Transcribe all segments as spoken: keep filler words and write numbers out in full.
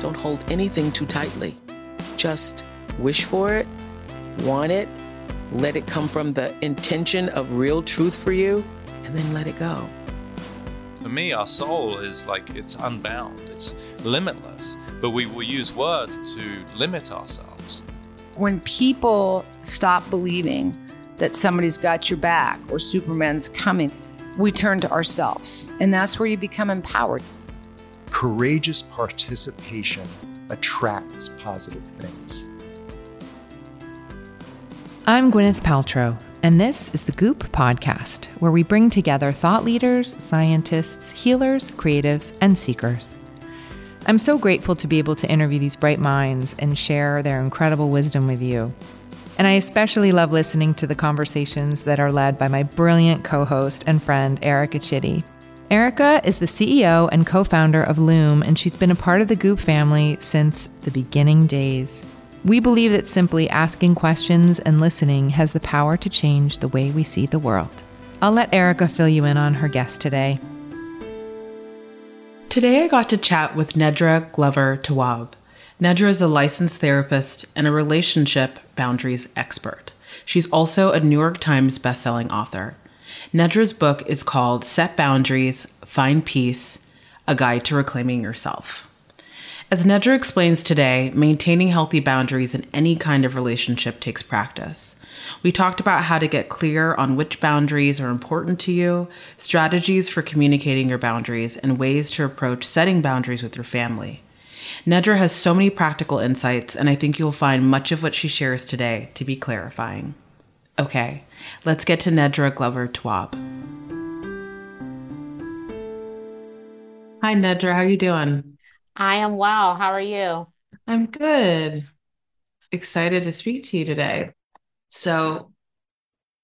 Don't hold anything too tightly. Just wish for it, want it, let it come from the intention of real truth for you, and then let it go. For me, our soul is like, it's unbound, it's limitless, but we will use words to limit ourselves. When people stop believing that somebody's got your back or Superman's coming, we turn to ourselves, and that's where you become empowered. Courageous participation attracts positive things. I'm Gwyneth Paltrow. And this is the Goop Podcast, where we bring together thought leaders, scientists, healers, creatives, and seekers. I'm so grateful to be able to interview these bright minds and share their incredible wisdom with you. And I especially love listening to the conversations that are led by my brilliant co-host and friend, Erica Chidi. Erica is the C E O and co-founder of Loom, and she's been a part of the Goop family since the beginning days. We believe that simply asking questions and listening has the power to change the way we see the world. I'll let Erica fill you in on her guest today. Today I got to chat with Nedra Glover Tawwab. Nedra is a licensed therapist and a relationship boundaries expert. She's also a New York Times bestselling author. Nedra's book is called Set Boundaries, Find Peace: A Guide to Reclaiming Yourself. As Nedra explains today, maintaining healthy boundaries in any kind of relationship takes practice. We talked about how to get clear on which boundaries are important to you, strategies for communicating your boundaries, and ways to approach setting boundaries with your family. Nedra has so many practical insights, and I think you'll find much of what she shares today to be clarifying. Okay, let's get to Nedra Glover Tawwab. Hi, Nedra. How are you doing? I am well. How are you? I'm good. Excited to speak to you today. So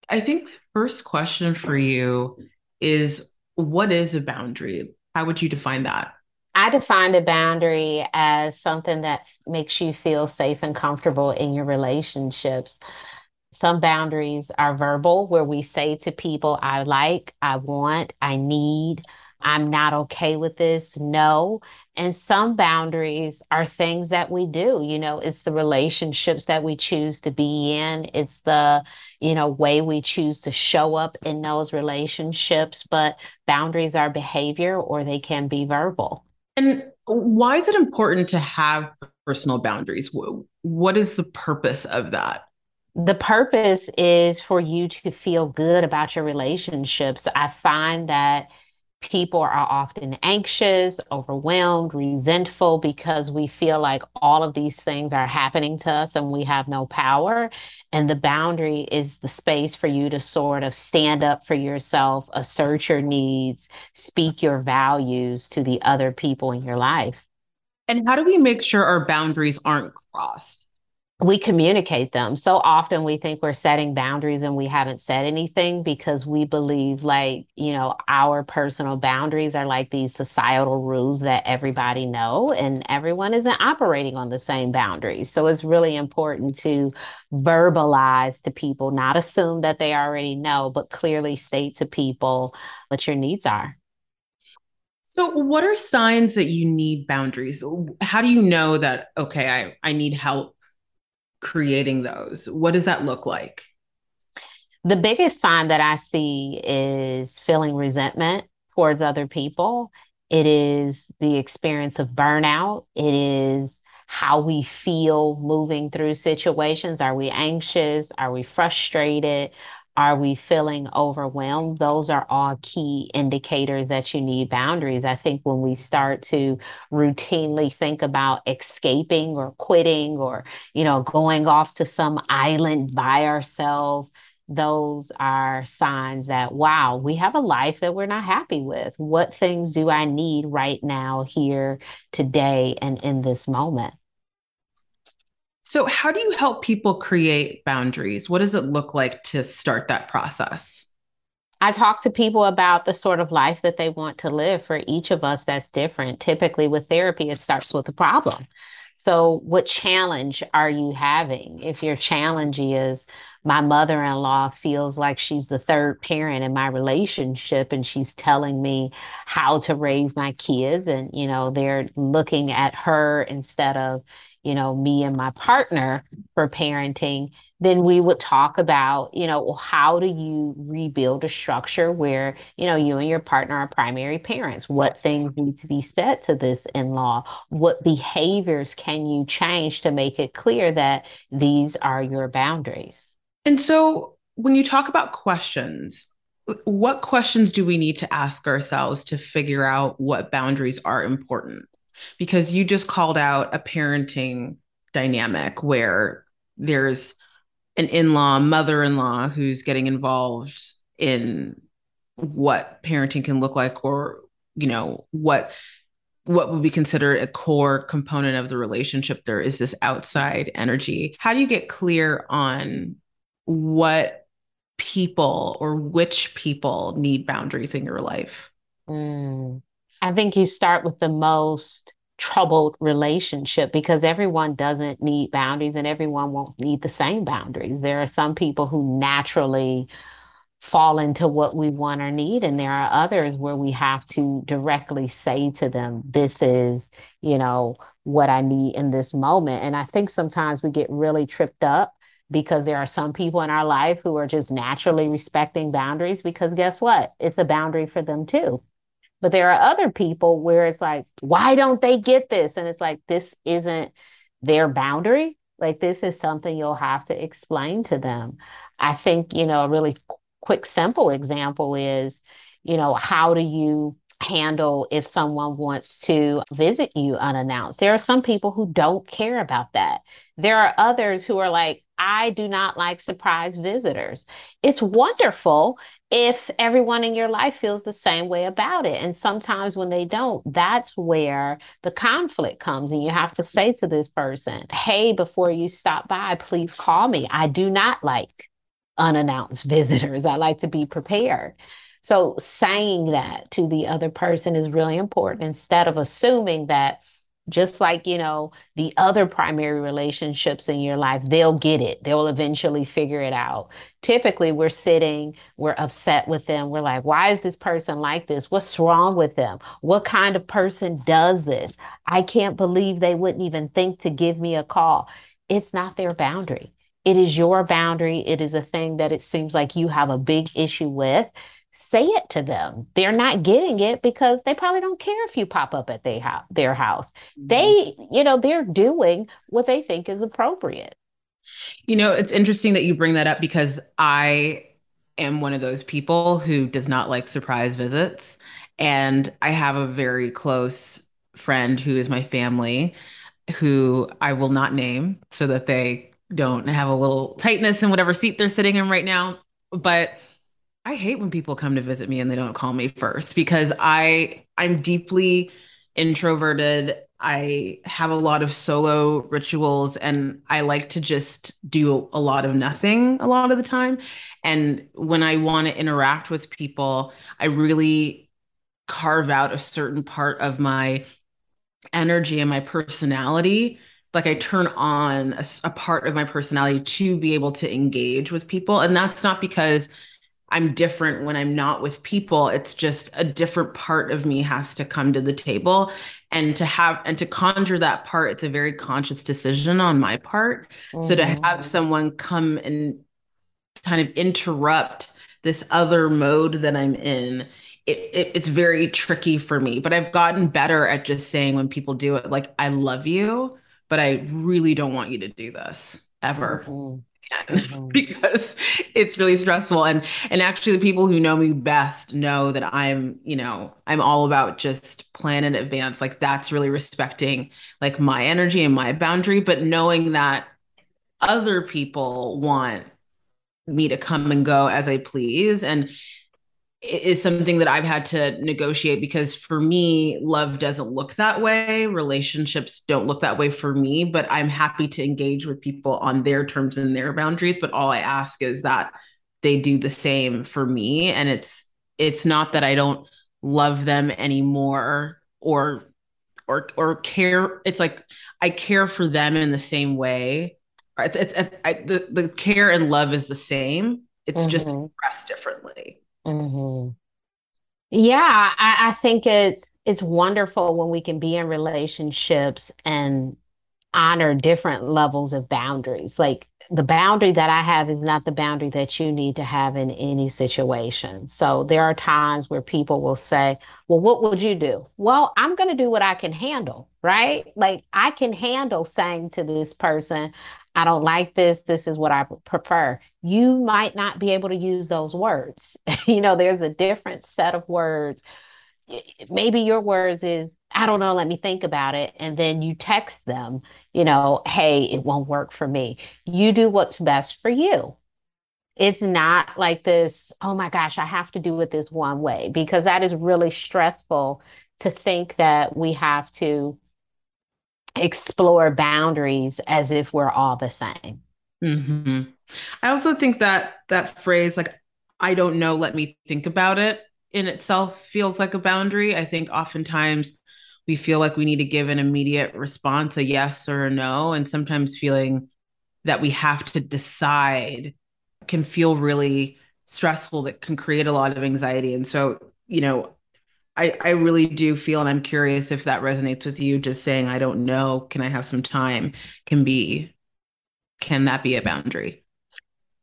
I think my first question for you is, what is a boundary? How would you define that? I define a boundary as something that makes you feel safe and comfortable in your relationships. Some boundaries are verbal, where we say to people, I like, I want, I need, I'm not okay with this, no. And some boundaries are things that we do. You know, it's the relationships that we choose to be in. It's the, you know, way we choose to show up in those relationships. But boundaries are behavior, or they can be verbal. And why is it important to have personal boundaries? What is the purpose of that? The purpose is for you to feel good about your relationships. I find that people are often anxious, overwhelmed, resentful, because we feel like all of these things are happening to us and we have no power. And the boundary is the space for you to sort of stand up for yourself, assert your needs, speak your values to the other people in your life. And how do we make sure our boundaries aren't crossed? We communicate them. So often we think we're setting boundaries and we haven't said anything, because we believe, like, you know, our personal boundaries are like these societal rules that everybody know, and everyone isn't operating on the same boundaries. So it's really important to verbalize to people, not assume that they already know, but clearly state to people what your needs are. So what are signs that you need boundaries? How do you know that, okay, I, I need help creating those? What does that look like? The biggest sign that I see is feeling resentment towards other people. It is the experience of burnout. It is how we feel moving through situations. Are we anxious? Are we frustrated? Are we feeling overwhelmed? Those are all key indicators that you need boundaries. I think when we start to routinely think about escaping or quitting or, you know, going off to some island by ourselves, those are signs that, wow, we have a life that we're not happy with. What things do I need right now, here, today, and in this moment? So how do you help people create boundaries? What does it look like to start that process? I talk to people about the sort of life that they want to live. For each of us, that's different. Typically with therapy, it starts with a problem. So what challenge are you having? If your challenge is, my mother-in-law feels like she's the third parent in my relationship and she's telling me how to raise my kids, and, you know, they're looking at her instead of, you know, me and my partner for parenting, then we would talk about, you know, how do you rebuild a structure where, you know, you and your partner are primary parents? What things need to be said to this in-law? What behaviors can you change to make it clear that these are your boundaries? And so when you talk about questions, what questions do we need to ask ourselves to figure out what boundaries are important? Because you just called out a parenting dynamic where there's an in-law, mother-in-law who's getting involved in what parenting can look like, or, you know, what what would be considered a core component of the relationship. There is this outside energy. How do you get clear on what people or which people need boundaries in your life? Mm. I think you start with the most troubled relationship, because everyone doesn't need boundaries and everyone won't need the same boundaries. There are some people who naturally fall into what we want or need, and there are others where we have to directly say to them, this is, you know, what I need in this moment. And I think sometimes we get really tripped up because there are some people in our life who are just naturally respecting boundaries, because guess what? It's a boundary for them too. But there are other people where it's like, why don't they get this? And it's like, this isn't their boundary. Like, this is something you'll have to explain to them. I think, you know, a really quick, simple example is, you know, how do you handle if someone wants to visit you unannounced? There are some people who don't care about that. There are others who are like, I do not like surprise visitors. It's wonderful if everyone in your life feels the same way about it. And sometimes when they don't, that's where the conflict comes. And you have to say to this person, hey, before you stop by, please call me. I do not like unannounced visitors. I like to be prepared. So saying that to the other person is really important, instead of assuming that, just like, you know, the other primary relationships in your life, they'll get it. They'll eventually figure it out. Typically, we're sitting, we're upset with them. We're like, why is this person like this? What's wrong with them? What kind of person does this? I can't believe they wouldn't even think to give me a call. It's not their boundary. It is your boundary. It is a thing that it seems like you have a big issue with. Say it to them. They're not getting it because they probably don't care if you pop up at they ho- their house. They, you know, they're doing what they think is appropriate. You know, it's interesting that you bring that up, because I am one of those people who does not like surprise visits. And I have a very close friend who is my family, who I will not name so that they don't have a little tightness in whatever seat they're sitting in right now. But I hate when people come to visit me and they don't call me first, because I, I'm deeply introverted. I have a lot of solo rituals, and I like to just do a lot of nothing a lot of the time. And when I want to interact with people, I really carve out a certain part of my energy and my personality. Like, I turn on a, a part of my personality to be able to engage with people. And that's not because I'm different when I'm not with people. It's just a different part of me has to come to the table, and to have, and to conjure that part, it's a very conscious decision on my part. Mm-hmm. So to have someone come and kind of interrupt this other mode that I'm in, it, it, it's very tricky for me, but I've gotten better at just saying when people do it, like, I love you, but I really don't want you to do this ever. Mm-hmm. Because it's really stressful. And, and actually the people who know me best know that I'm, you know, I'm all about just plan in advance. Like that's really respecting like my energy and my boundary, but knowing that other people want me to come and go as I please. And it is something that I've had to negotiate because for me, love doesn't look that way. Relationships don't look that way for me, but I'm happy to engage with people on their terms and their boundaries. But all I ask is that they do the same for me. And it's, it's not that I don't love them anymore or, or, or care. It's like, I care for them in the same way. I, I, I, the, the care and love is the same. It's mm-hmm. just expressed differently. Mm-hmm. Yeah, I, I think it's it's wonderful when we can be in relationships and honor different levels of boundaries. Like the boundary that I have is not the boundary that you need to have in any situation. So there are times where people will say, well, what would you do? Well, I'm going to do what I can handle, right? Like I can handle saying to this person, I don't like this. This is what I prefer. You might not be able to use those words. You know, there's a different set of words. Maybe your words is, I don't know, let me think about it. And then you text them, you know, hey, it won't work for me. You do what's best for you. It's not like this, oh my gosh, I have to do it this one way, because that is really stressful to think that we have to explore boundaries as if we're all the same. Mm-hmm. I also think that that phrase, like, I don't know, let me think about it, in itself feels like a boundary. I think oftentimes we feel like we need to give an immediate response, a yes or a no. And sometimes feeling that we have to decide can feel really stressful, that can create a lot of anxiety. And so, you know, I, I really do feel, and I'm curious if that resonates with you, just saying, I don't know, can I have some time, can be, can that be a boundary?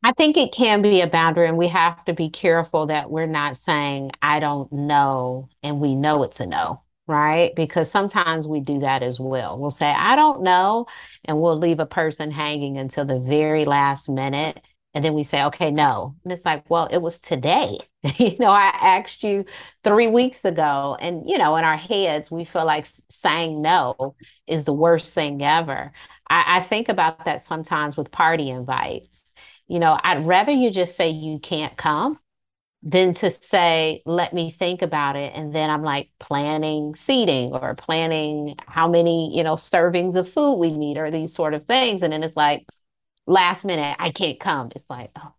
I think it can be a boundary, and we have to be careful that we're not saying, I don't know, and we know it's a no, right? Because sometimes we do that as well. We'll say, I don't know, and we'll leave a person hanging until the very last minute. And then we say, okay, no. And it's like, well, it was today. You know, I asked you three weeks ago. And, you know, in our heads, we feel like saying no is the worst thing ever. I, I think about that sometimes with party invites. You know, I'd rather you just say you can't come than to say, let me think about it. And then I'm like planning seating or planning how many, you know, servings of food we need or these sort of things. And then it's like, last minute, I can't come. It's like, oh,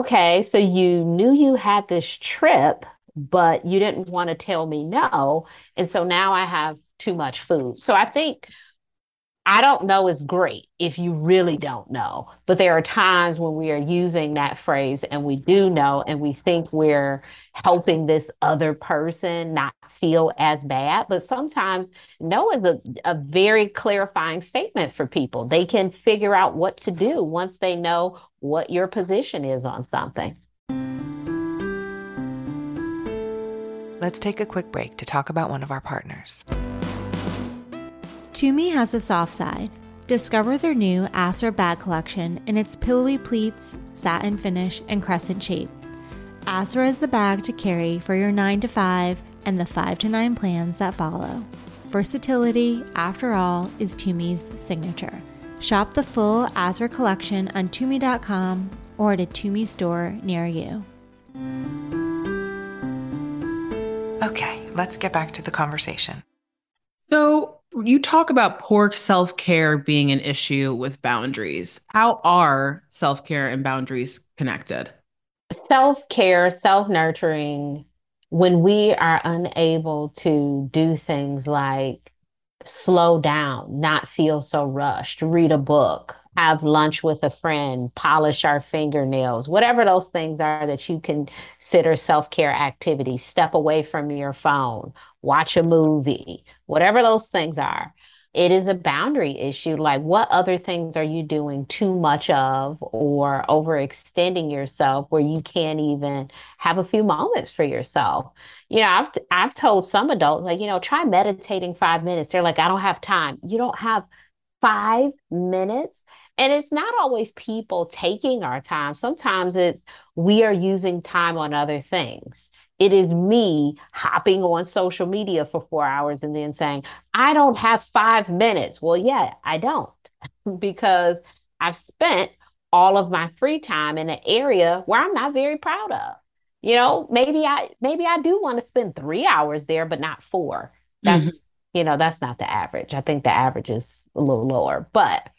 okay, so you knew you had this trip, but you didn't want to tell me no. And so now I have too much food. So I think I don't know is great if you really don't know. But there are times when we are using that phrase and we do know, and we think we're helping this other person not feel as bad. But sometimes no is a, a very clarifying statement for people. They can figure out what to do once they know what your position is on something. Let's take a quick break to talk about one of our partners. Tumi has a soft side. Discover their new Asra bag collection in its pillowy pleats, satin finish, and crescent shape. Asra is the bag to carry for your nine to five and the five to nine plans that follow. Versatility, after all, is Tumi's signature. Shop the full Asra collection on Tumi dot com or at a Tumi store near you. Okay, let's get back to the conversation. So, you talk about poor self-care being an issue with boundaries. How are self-care and boundaries connected? Self-care, self-nurturing, when we are unable to do things like slow down, not feel so rushed, read a book, have lunch with a friend, polish our fingernails, whatever those things are that you consider self-care activities, step away from your phone, watch a movie, whatever those things are. It is a boundary issue. Like, what other things are you doing too much of or overextending yourself where you can't even have a few moments for yourself? You know, I've I've told some adults, like, you know, try meditating five minutes. They're like, I don't have time. You don't have five minutes. And it's not always people taking our time. Sometimes it's we are using time on other things. It is me hopping on social media for four hours and then saying, I don't have five minutes. Well, yeah, I don't, because I've spent all of my free time in an area where I'm not very proud of. You know, maybe I maybe I do want to spend three hours there, but not four. That's, mm-hmm. you know, that's not the average. I think the average is a little lower, but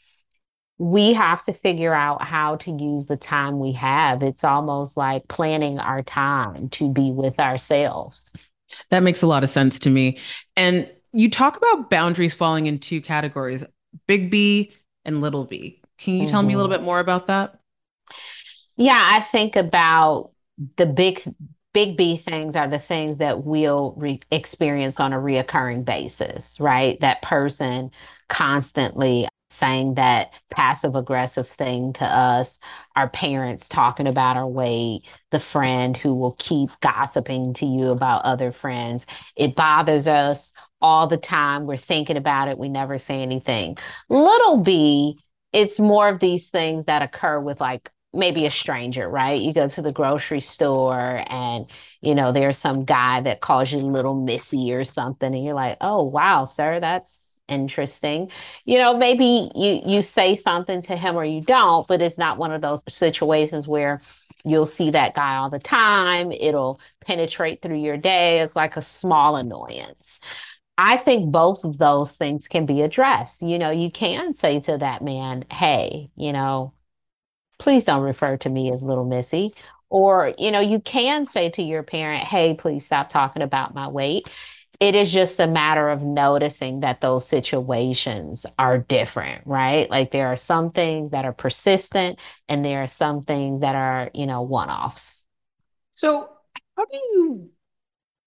we have to figure out how to use the time we have. It's almost like planning our time to be with ourselves. That makes a lot of sense to me. And you talk about boundaries falling in two categories, big B and little B. Can you mm-hmm. tell me a little bit more about that? Yeah, I think about the big, big B things are the things that we'll re- experience on a reoccurring basis, right? That person constantly saying that passive aggressive thing to us, our parents talking about our weight, the friend who will keep gossiping to you about other friends. It bothers us all the time. We're thinking about it. We never say anything. Little B, it's more of these things that occur with like maybe a stranger, right? You go to the grocery store and, you know, there's some guy that calls you Little Missy or something. And you're like, oh, wow, sir, that's interesting. You know, maybe you you say something to him or you don't, but it's not one of those situations where you'll see that guy all the time. It'll penetrate through your day. It's like a small annoyance. I think both of those things can be addressed. You know, you can say to that man, hey, you know, please don't refer to me as Little Missy. Or, you know, you can say to your parent, hey, please stop talking about my weight. It is just a matter of noticing that those situations are different, right? Like there are some things that are persistent and there are some things that are, you know, one-offs. So how do you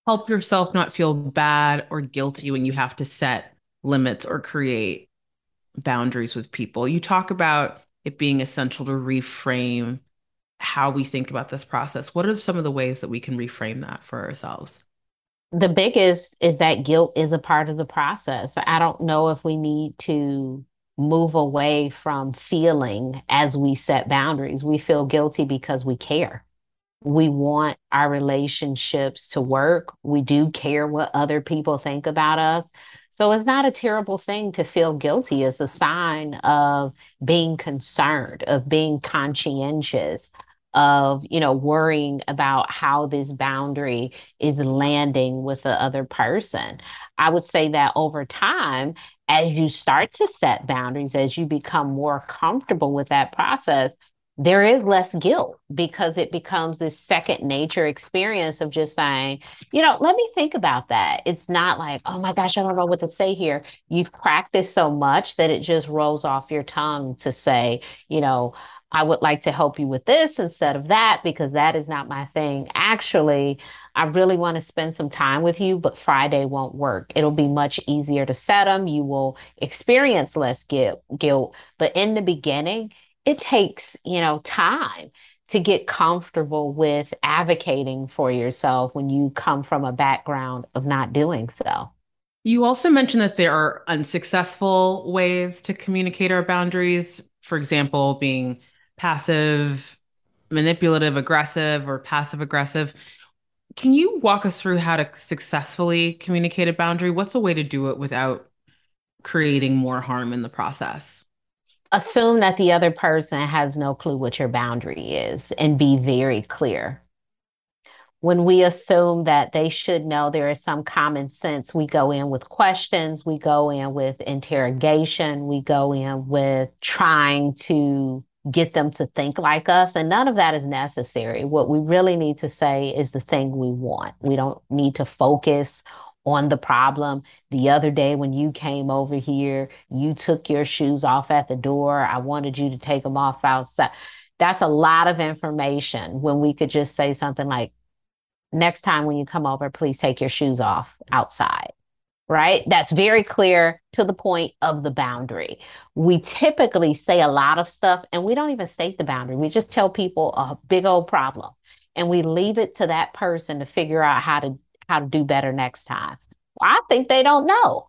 help yourself not feel bad or guilty when you have to set limits or create boundaries with people? You talk about it being essential to reframe how we think about this process. What are some of the ways that we can reframe that for ourselves? The biggest is that guilt is a part of the process. I don't know if we need to move away from feeling as we set boundaries. We feel guilty because we care. We want our relationships to work. We do care what other people think about us. So it's not a terrible thing to feel guilty. It's a sign of being concerned, of being conscientious, of, you know, worrying about how this boundary is landing with the other person. I would say that over time, as you start to set boundaries, as you become more comfortable with that process, there is less guilt because it becomes this second nature experience of just saying, you know, let me think about that. It's not like, oh my gosh, I don't know what to say here. You've practiced so much that it just rolls off your tongue to say, you know, I would like to help you with this instead of that, because that is not my thing. Actually, I really want to spend some time with you, but Friday won't work. It'll be much easier to set them. You will experience less guilt, but in the beginning, it takes, you know, time to get comfortable with advocating for yourself when you come from a background of not doing so. You also mentioned that there are unsuccessful ways to communicate our boundaries, for example, being passive, manipulative, aggressive, or passive aggressive. Can you walk us through how to successfully communicate a boundary? What's a way to do it without creating more harm in the process? Assume that the other person has no clue what your boundary is and be very clear. When we assume that they should know, there is some common sense. We go in with questions, we go in with interrogation, we go in with trying to get them to think like us. And none of that is necessary. What we really need to say is the thing we want. We don't need to focus on the problem. The other day when you came over here, you took your shoes off at the door. I wanted you to take them off outside. That's a lot of information when we could just say something like, next time when you come over, please take your shoes off outside, right? That's very clear to the point of the boundary. We typically say a lot of stuff and we don't even state the boundary. We just tell people a big old problem and we leave it to that person to figure out how to how to do better next time. Well, I think they don't know.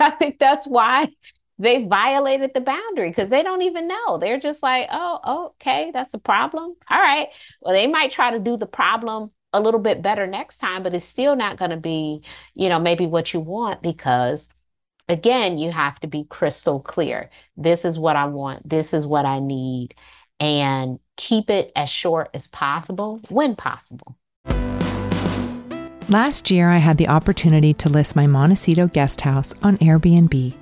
I think that's why they violated the boundary because they don't even know. They're just like, oh, okay, that's a problem. All right. Well, they might try to do the problem a little bit better next time, but it's still not going to be, you know, maybe what you want, because again, you have to be crystal clear. This is what I want. This is what I need. And keep it as short as possible when possible. Last year, I had the opportunity to list my Montecito guest house on Airbnb.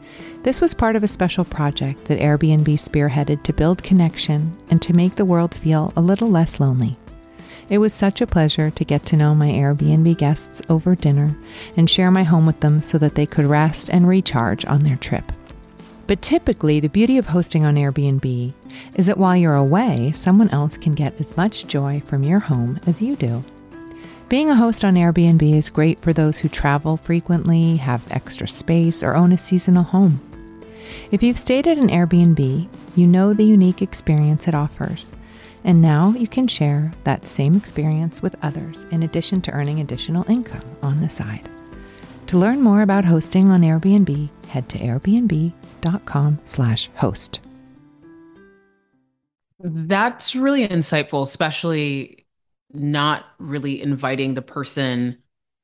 This was part of a special project that Airbnb spearheaded to build connection and to make the world feel a little less lonely. It was such a pleasure to get to know my Airbnb guests over dinner and share my home with them so that they could rest and recharge on their trip. But typically, the beauty of hosting on Airbnb is that while you're away, someone else can get as much joy from your home as you do. Being a host on Airbnb is great for those who travel frequently, have extra space, or own a seasonal home. If you've stayed at an Airbnb, you know the unique experience it offers. And now you can share that same experience with others in addition to earning additional income on the side. To learn more about hosting on Airbnb, head to airbnb.com slash host. That's really insightful, especially not really inviting the person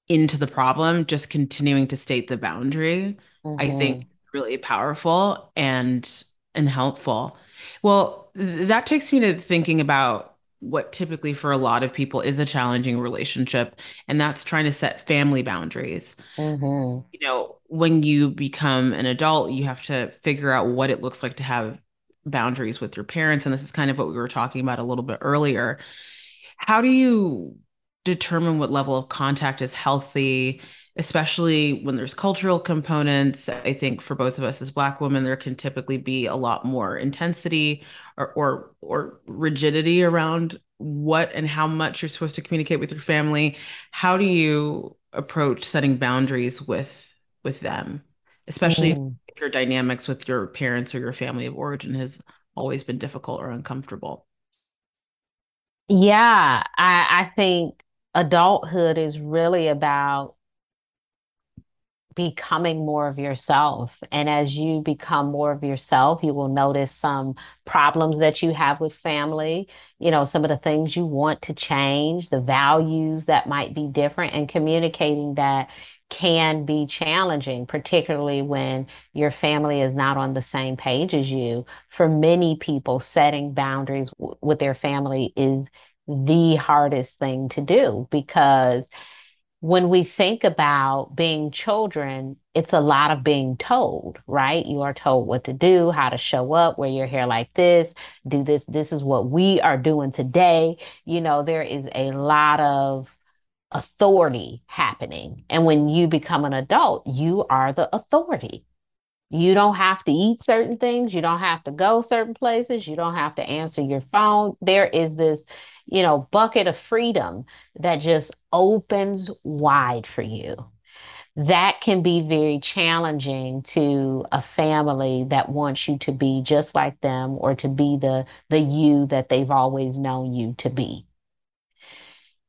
into the problem, just continuing to state the boundary. Mm-hmm. I think really powerful and and helpful. Well, that takes me to thinking about what typically for a lot of people is a challenging relationship, and that's trying to set family boundaries. Mm-hmm. You know, when you become an adult, you have to figure out what it looks like to have boundaries with your parents. And this is kind of what we were talking about a little bit earlier. How do you determine what level of contact is healthy, especially when there's cultural components? I think for both of us as Black women, there can typically be a lot more intensity or or, or rigidity around what and how much you're supposed to communicate with your family. How do you approach setting boundaries with with them, especially mm. if your dynamics with your parents or your family of origin has always been difficult or uncomfortable? Yeah, I, I think adulthood is really about becoming more of yourself. And as you become more of yourself, you will notice some problems that you have with family, you know, some of the things you want to change, the values that might be different, and communicating that can be challenging, particularly when your family is not on the same page as you. For many people, setting boundaries w- with their family is the hardest thing to do, because when we think about being children, it's a lot of being told, right? You are told what to do, how to show up, wear your hair like this, do this. This is what we are doing today. You know, there is a lot of authority happening. And when you become an adult, you are the authority. You don't have to eat certain things. You don't have to go certain places. You don't have to answer your phone. There is this, you know, bucket of freedom that just opens wide for you. That can be very challenging to a family that wants you to be just like them, or to be the, the you that they've always known you to be.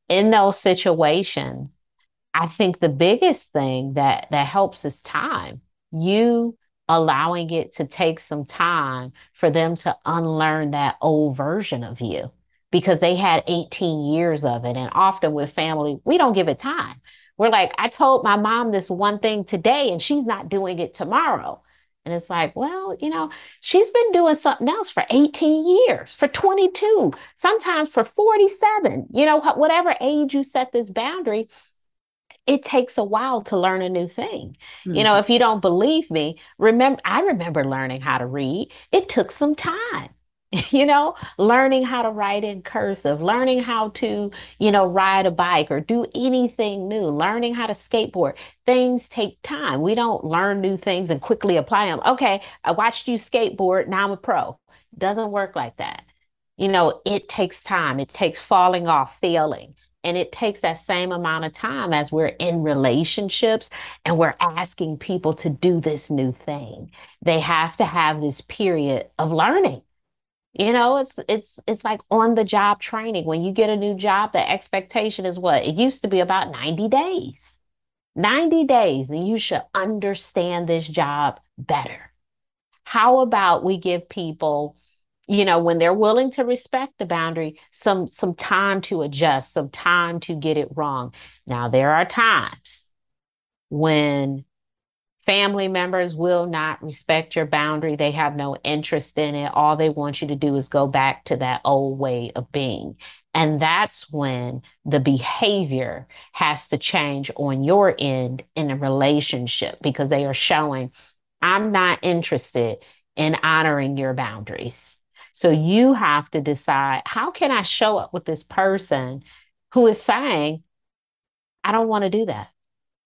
In those situations, I think the biggest thing that, that helps is time. You allowing it to take some time for them to unlearn that old version of you, because they had eighteen years of it. And often with family, we don't give it time. We're like, I told my mom this one thing today and she's not doing it tomorrow. And it's like, well, you know, she's been doing something else for eighteen years, for twenty-two, sometimes for forty-seven, you know, whatever age you set this boundary, it takes a while to learn a new thing. Mm-hmm. You know, if you don't believe me, remember, I remember learning how to read. It took some time. You know, learning how to write in cursive, learning how to, you know, ride a bike or do anything new, learning how to skateboard. Things take time. We don't learn new things and quickly apply them. Okay, I watched you skateboard, now I'm a pro. Doesn't work like that. You know, it takes time. It takes falling off, failing. And it takes that same amount of time as we're in relationships and we're asking people to do this new thing. They have to have this period of learning. You know, it's it's it's like on the job training. When you get a new job, the expectation is what? It used to be about ninety days. ninety days, and you should understand this job better. how about we give people, you know, when they're willing to respect the boundary, some some time to adjust, some time to get it wrong. Now, there are times when family members will not respect your boundary. They have no interest in it. All they want you to do is go back to that old way of being. And that's when the behavior has to change on your end in a relationship, because they are showing, I'm not interested in honoring your boundaries. So you have to decide, how can I show up with this person who is saying, I don't want to do that?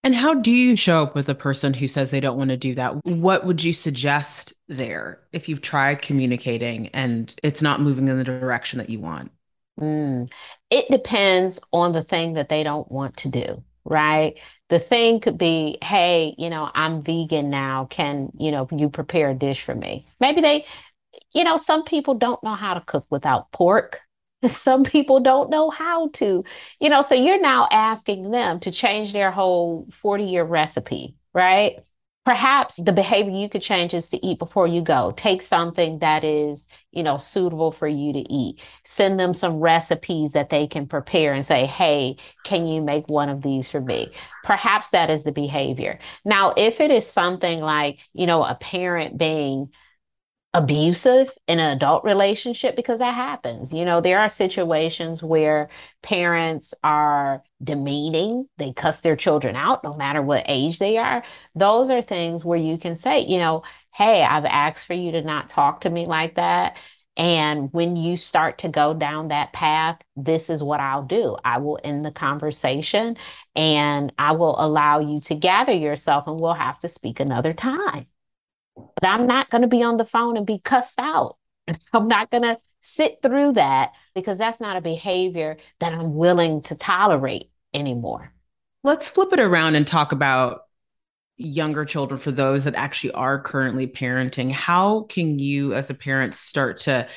And how do you show up with a person who says they don't want to do that? What would you suggest there if you've tried communicating and it's not moving in the direction that you want? Mm. It depends on the thing that they don't want to do, right? The thing could be, hey, you know, I'm vegan now. Can, you know, you prepare a dish for me? Maybe they, you know, some people don't know how to cook without pork. Some people don't know how to, you know, so you're now asking them to change their whole forty year recipe, right? Perhaps the behavior you could change is to eat before you go. Take something that is, you know, suitable for you to eat. Send them some recipes that they can prepare and say, hey, can you make one of these for me? Perhaps that is the behavior. Now, if it is something like, you know, a parent being abusive in an adult relationship, because that happens. You know, there are situations where parents are demeaning, they cuss their children out no matter what age they are. Those are things where you can say, you know, hey, I've asked for you to not talk to me like that. And when you start to go down that path, this is what I'll do. I will end the conversation and I will allow you to gather yourself and we'll have to speak another time. But I'm not going to be on the phone and be cussed out. I'm not going to sit through that, because that's not a behavior that I'm willing to tolerate anymore. Let's flip it around and talk about younger children, for those that actually are currently parenting. How can you as a parent start to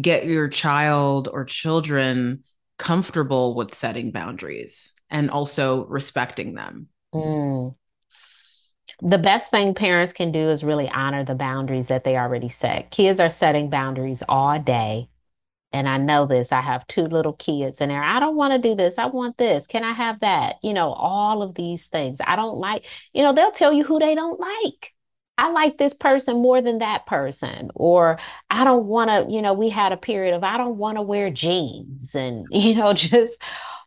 get your child or children comfortable with setting boundaries and also respecting them? Mm. The best thing parents can do is really honor the boundaries that they already set. Kids are setting boundaries all day. And I know this, I have two little kids and they're, I don't want to do this. I want this. Can I have that? You know, all of these things. I don't like, you know, they'll tell you who they don't like. I like this person more than that person. Or I don't want to, you know, we had a period of, I don't want to wear jeans and, you know, just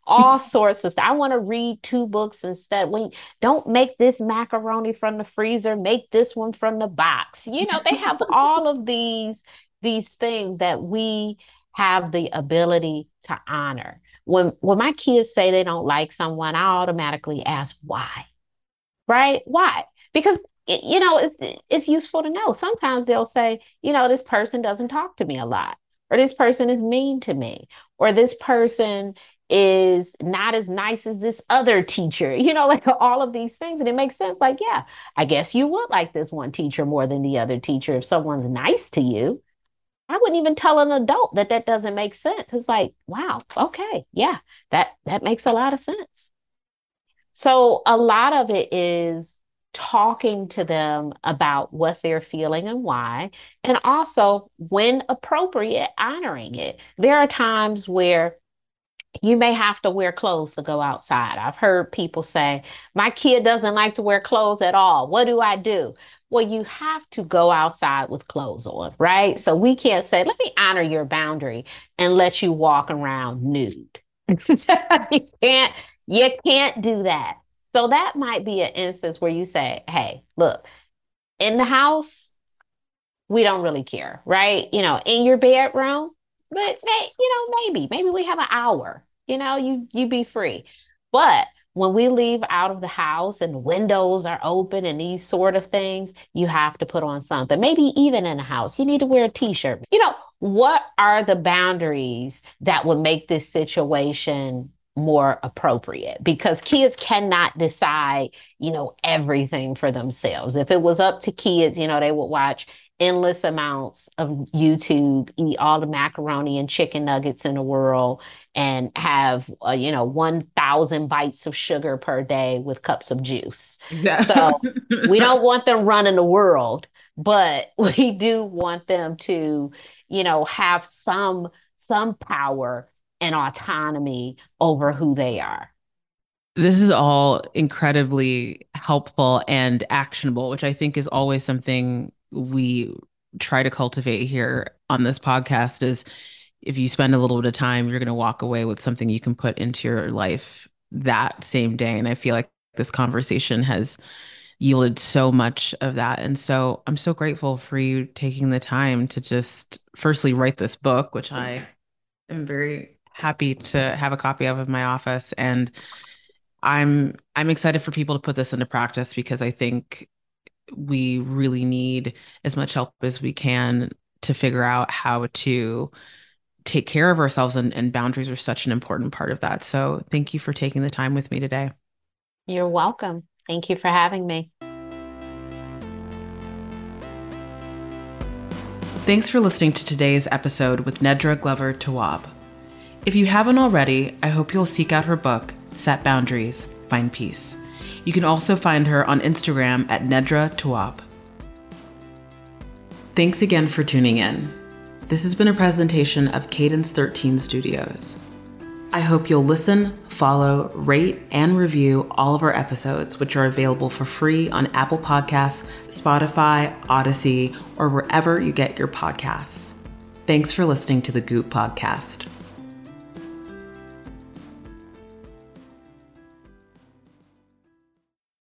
all sorts of stuff. I want to read two books instead. We don't make this macaroni from the freezer, make this one from the box. You know, they have all of these, these things that we have the ability to honor. When, when my kids say they don't like someone, I automatically ask why, right? Why? Because, you know, it, it's useful to know. Sometimes they'll say, you know, this person doesn't talk to me a lot, or this person is mean to me, or this person is not as nice as this other teacher, you know, like all of these things. And it makes sense. Like, yeah, I guess you would like this one teacher more than the other teacher. If someone's nice to you, I wouldn't even tell an adult that that doesn't make sense. It's like, wow, okay, yeah, that, that makes a lot of sense. So a lot of it is talking to them about what they're feeling and why, and also when appropriate, honoring it. There are times where you may have to wear clothes to go outside. I've heard people say, my kid doesn't like to wear clothes at all. What do I do? Well, you have to go outside with clothes on, right? So we can't say, let me honor your boundary and let you walk around nude. you can't, you can't do that. So that might be an instance where you say, hey, look, in the house, we don't really care, right? You know, in your bedroom, but, you know, maybe, maybe we have an hour, you know, you, you be free. But when we leave out of the house and the windows are open and these sort of things, you have to put on something. Maybe even in the house, you need to wear a t-shirt. You know, what are the boundaries that would make this situation more appropriate? Because kids cannot decide, you know, everything for themselves. If it was up to kids, you know, they would watch endless amounts of YouTube, eat all the macaroni and chicken nuggets in the world, and have, uh, you know, one thousand bites of sugar per day with cups of juice. Yeah. So we don't want them running the world, but we do want them to, you know, have some, some power and autonomy over who they are. This is all incredibly helpful and actionable, which I think is always something we try to cultivate here on this podcast. Is if you spend a little bit of time, you're going to walk away with something you can put into your life that same day. And I feel like this conversation has yielded so much of that. And so I'm so grateful for you taking the time to just firstly write this book, which I am very happy to have a copy of in my office. And I'm, I'm excited for people to put this into practice, because I think we really need as much help as we can to figure out how to take care of ourselves, and, and boundaries are such an important part of that. So thank you for taking the time with me today. You're welcome. Thank you for having me. Thanks for listening to today's episode with Nedra Glover Tawwab. If you haven't already, I hope you'll seek out her book, Set Boundaries, Find Peace. You can also find her on Instagram at Nedra Tawwab. Thanks again for tuning in. This has been a presentation of Cadence thirteen Studios. I hope you'll listen, follow, rate, and review all of our episodes, which are available for free on Apple Podcasts, Spotify, Odyssey, or wherever you get your podcasts. Thanks for listening to the Goop Podcast.